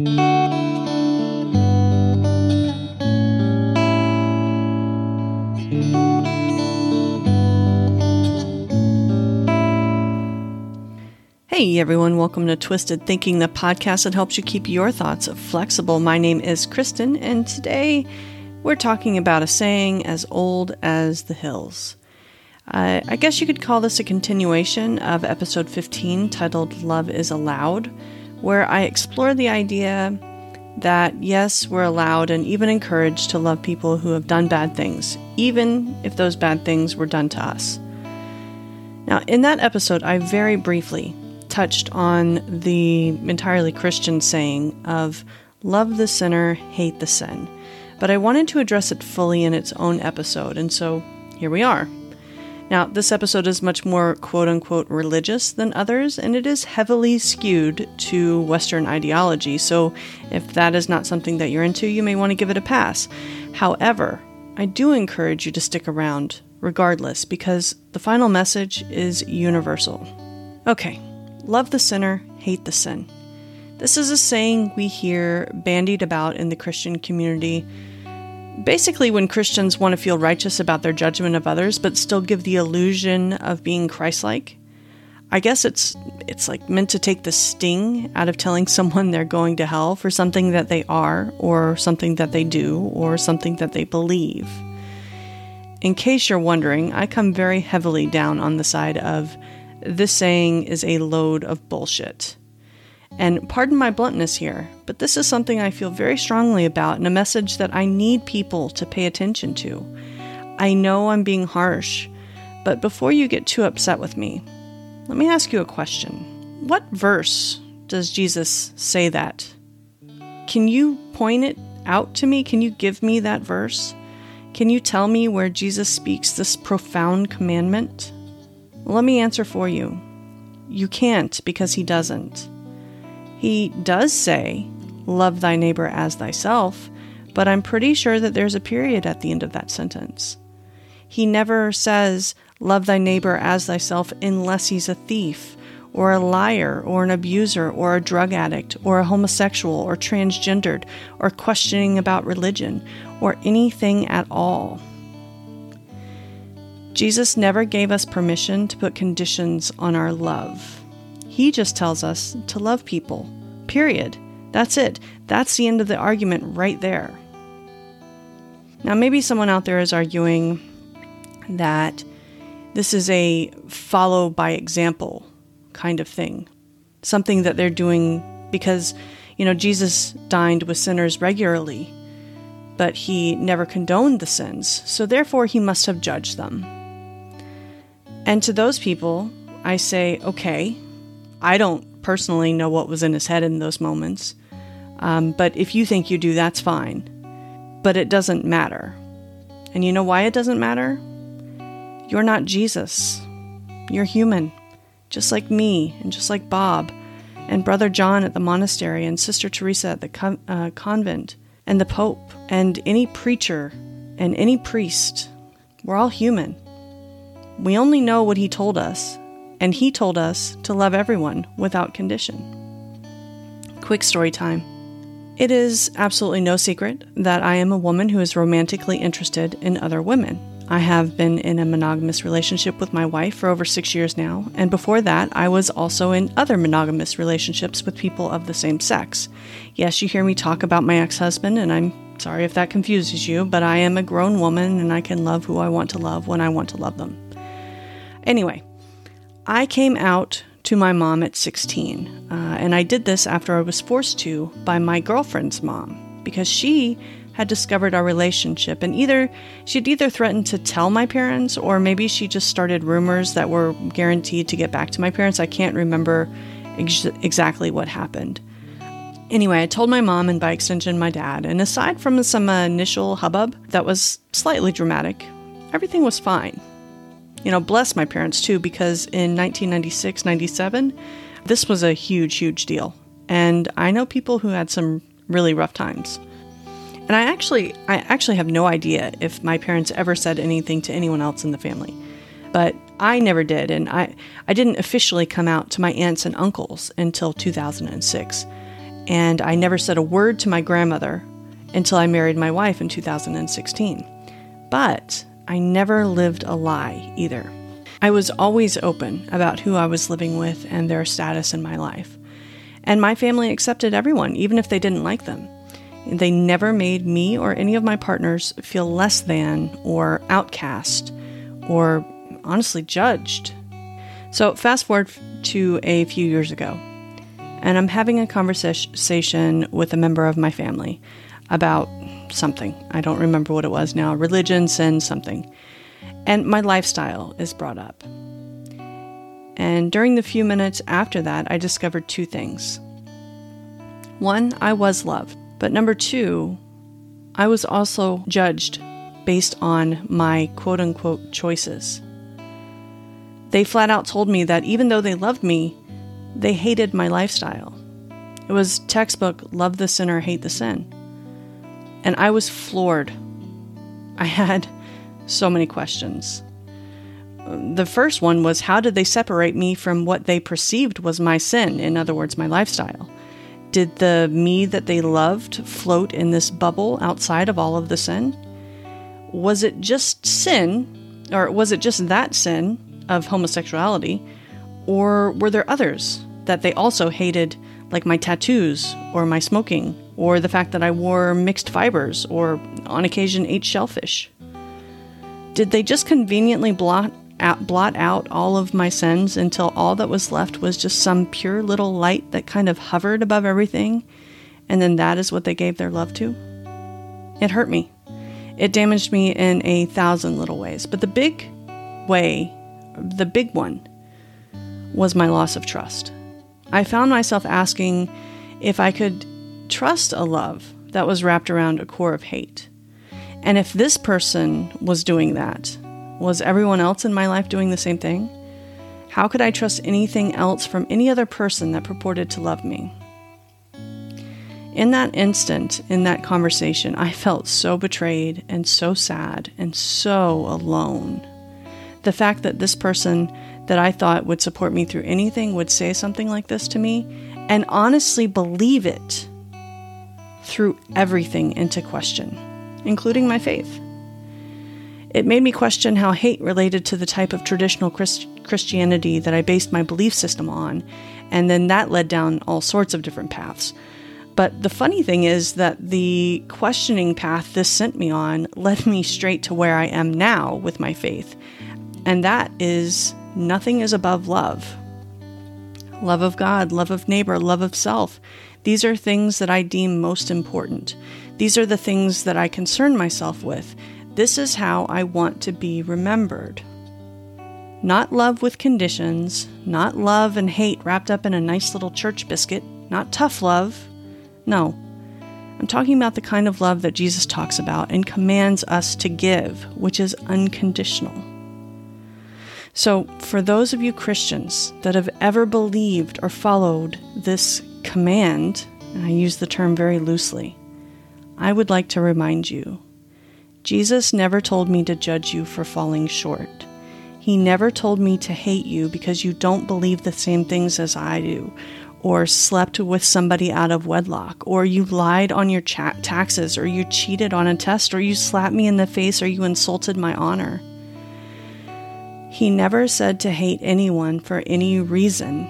Hey everyone, welcome to Twisted Thinking, the podcast that helps you keep your thoughts flexible. My name is Kristin, and today we're talking about a saying as old as the hills. I guess you could call this a continuation of episode 15, titled Love is Allowed, where I explore the idea that yes, we're allowed and even encouraged to love people who have done bad things, even if those bad things were done to us. Now, in that episode, I very briefly touched on the entirely Christian saying of love the sinner, hate the sin, but I wanted to address it fully in its own episode, and so here we are. Now, this episode is much more quote-unquote religious than others, and it is heavily skewed to Western ideology, so if that is not something that you're into, you may want to give it a pass. However, I do encourage you to stick around regardless, because the final message is universal. Okay, love the sinner, hate the sin. This is a saying we hear bandied about in the Christian community, basically when Christians want to feel righteous about their judgment of others, but still give the illusion of being Christ-like. I guess it's like meant to take the sting out of telling someone they're going to hell for something that they are, or something that they do, or something that they believe. In case you're wondering, I come very heavily down on the side of this saying is a load of bullshit. And pardon my bluntness here, but this is something I feel very strongly about and a message that I need people to pay attention to. I know I'm being harsh, but before you get too upset with me, let me ask you a question. What verse does Jesus say that? Can you point it out to me? Can you give me that verse? Can you tell me where Jesus speaks this profound commandment? Let me answer for you. You can't, because he doesn't. He does say, love thy neighbor as thyself, but I'm pretty sure that there's a period at the end of that sentence. He never says, love thy neighbor as thyself, unless he's a thief, or a liar, or an abuser, or a drug addict, or a homosexual, or transgendered, or questioning about religion, or anything at all. Jesus never gave us permission to put conditions on our love. He just tells us to love people, period. That's it. That's the end of the argument right there. Now, maybe someone out there is arguing that this is a follow by example kind of thing, something that they're doing because, Jesus dined with sinners regularly, but he never condoned the sins, so therefore he must have judged them. And to those people, I say, okay, I don't personally know what was in his head in those moments, but if you think you do, that's fine. But it doesn't matter. And you know why it doesn't matter? You're not Jesus. You're human, just like me and just like Bob and Brother John at the monastery and Sister Teresa at the convent and the Pope and any preacher and any priest. We're all human. We only know what he told us. And he told us to love everyone without condition. Quick story time. It is absolutely no secret that I am a woman who is romantically interested in other women. I have been in a monogamous relationship with my wife for over 6 years now, and before that, I was also in other monogamous relationships with people of the same sex. Yes, you hear me talk about my ex-husband, and I'm sorry if that confuses you, but I am a grown woman, and I can love who I want to love when I want to love them. Anyway, I came out to my mom at 16, and I did this after I was forced to by my girlfriend's mom, because she had discovered our relationship, and she'd either threatened to tell my parents, or maybe she just started rumors that were guaranteed to get back to my parents. I can't remember exactly what happened. Anyway, I told my mom, and by extension my dad, and aside from some initial hubbub that was slightly dramatic, everything was fine. Bless my parents too, because in 1996, 97, this was a huge, huge deal. And I know people who had some really rough times. And I actually have no idea if my parents ever said anything to anyone else in the family, but I never did. And I didn't officially come out to my aunts and uncles until 2006. and I never said a word to my grandmother until I married my wife in 2016. But I never lived a lie either. I was always open about who I was living with and their status in my life. And my family accepted everyone, even if they didn't like them. They never made me or any of my partners feel less than or outcast or honestly judged. So fast forward to a few years ago, and I'm having a conversation with a member of my family about something. I don't remember what it was now, religion, sin, something. And my lifestyle is brought up. And during the few minutes after that, I discovered two things. One, I was loved. But number two, I was also judged based on my quote-unquote choices. They flat out told me that even though they loved me, they hated my lifestyle. It was textbook, love the sinner, hate the sin. And I was floored. I had so many questions. The first one was, how did they separate me from what they perceived was my sin? In other words, my lifestyle. Did the me that they loved float in this bubble outside of all of the sin? Was it just sin, or was it just that sin of homosexuality? Or were there others that they also hated, like my tattoos or my smoking or the fact that I wore mixed fibers or on occasion ate shellfish? Did they just conveniently blot out all of my sins until all that was left was just some pure little light that kind of hovered above everything, and then that is what they gave their love to? It hurt me. It damaged me in 1,000 little ways. But the big one was my loss of trust. I found myself asking if I could trust a love that was wrapped around a core of hate. And if this person was doing that, was everyone else in my life doing the same thing? How could I trust anything else from any other person that purported to love me? In that instant, in that conversation, I felt so betrayed and so sad and so alone. The fact that this person that I thought would support me through anything would say something like this to me and honestly believe it threw everything into question, including my faith. It made me question how hate related to the type of traditional Christianity that I based my belief system on, and then that led down all sorts of different paths. But the funny thing is that the questioning path this sent me on led me straight to where I am now with my faith, and that is nothing is above love. Love of God, love of neighbor, love of self. These are things that I deem most important. These are the things that I concern myself with. This is how I want to be remembered. Not love with conditions, not love and hate wrapped up in a nice little church biscuit, not tough love. No, I'm talking about the kind of love that Jesus talks about and commands us to give, which is unconditional. So for those of you Christians that have ever believed or followed this command, and I use the term very loosely, I would like to remind you, Jesus never told me to judge you for falling short. He never told me to hate you because you don't believe the same things as I do, or slept with somebody out of wedlock, or you lied on your taxes, or you cheated on a test, or you slapped me in the face, or you insulted my honor. He never said to hate anyone for any reason.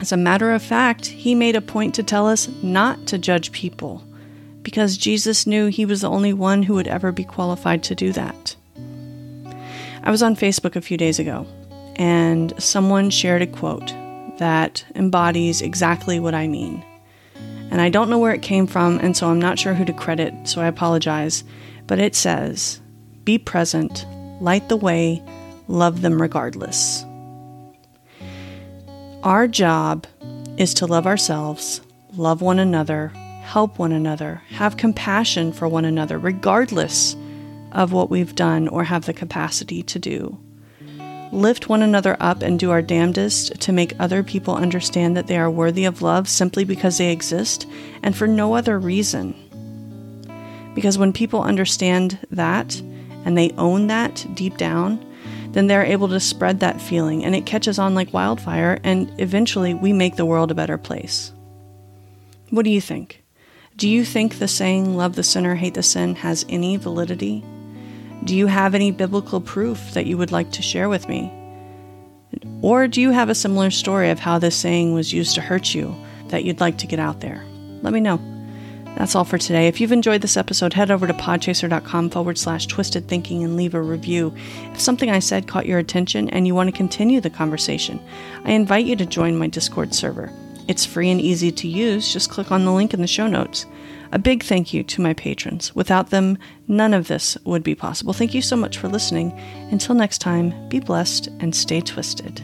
As a matter of fact, he made a point to tell us not to judge people, because Jesus knew he was the only one who would ever be qualified to do that. I was on Facebook a few days ago, and someone shared a quote that embodies exactly what I mean. And I don't know where it came from, and so I'm not sure who to credit, so I apologize. But it says, "Be present, light the way, love them regardless." Our job is to love ourselves, love one another, help one another, have compassion for one another, regardless of what we've done or have the capacity to do. Lift one another up and do our damnedest to make other people understand that they are worthy of love simply because they exist and for no other reason. Because when people understand that and they own that deep down, then they're able to spread that feeling and it catches on like wildfire, and eventually we make the world a better place. What do you think? Do you think the saying, love the sinner, hate the sin, has any validity? Do you have any biblical proof that you would like to share with me? Or do you have a similar story of how this saying was used to hurt you that you'd like to get out there? Let me know. That's all for today. If you've enjoyed this episode, head over to podchaser.com/twistedthinking and leave a review. If something I said caught your attention and you want to continue the conversation, I invite you to join my Discord server. It's free and easy to use. Just click on the link in the show notes. A big thank you to my patrons. Without them, none of this would be possible. Thank you so much for listening. Until next time, be blessed and stay twisted.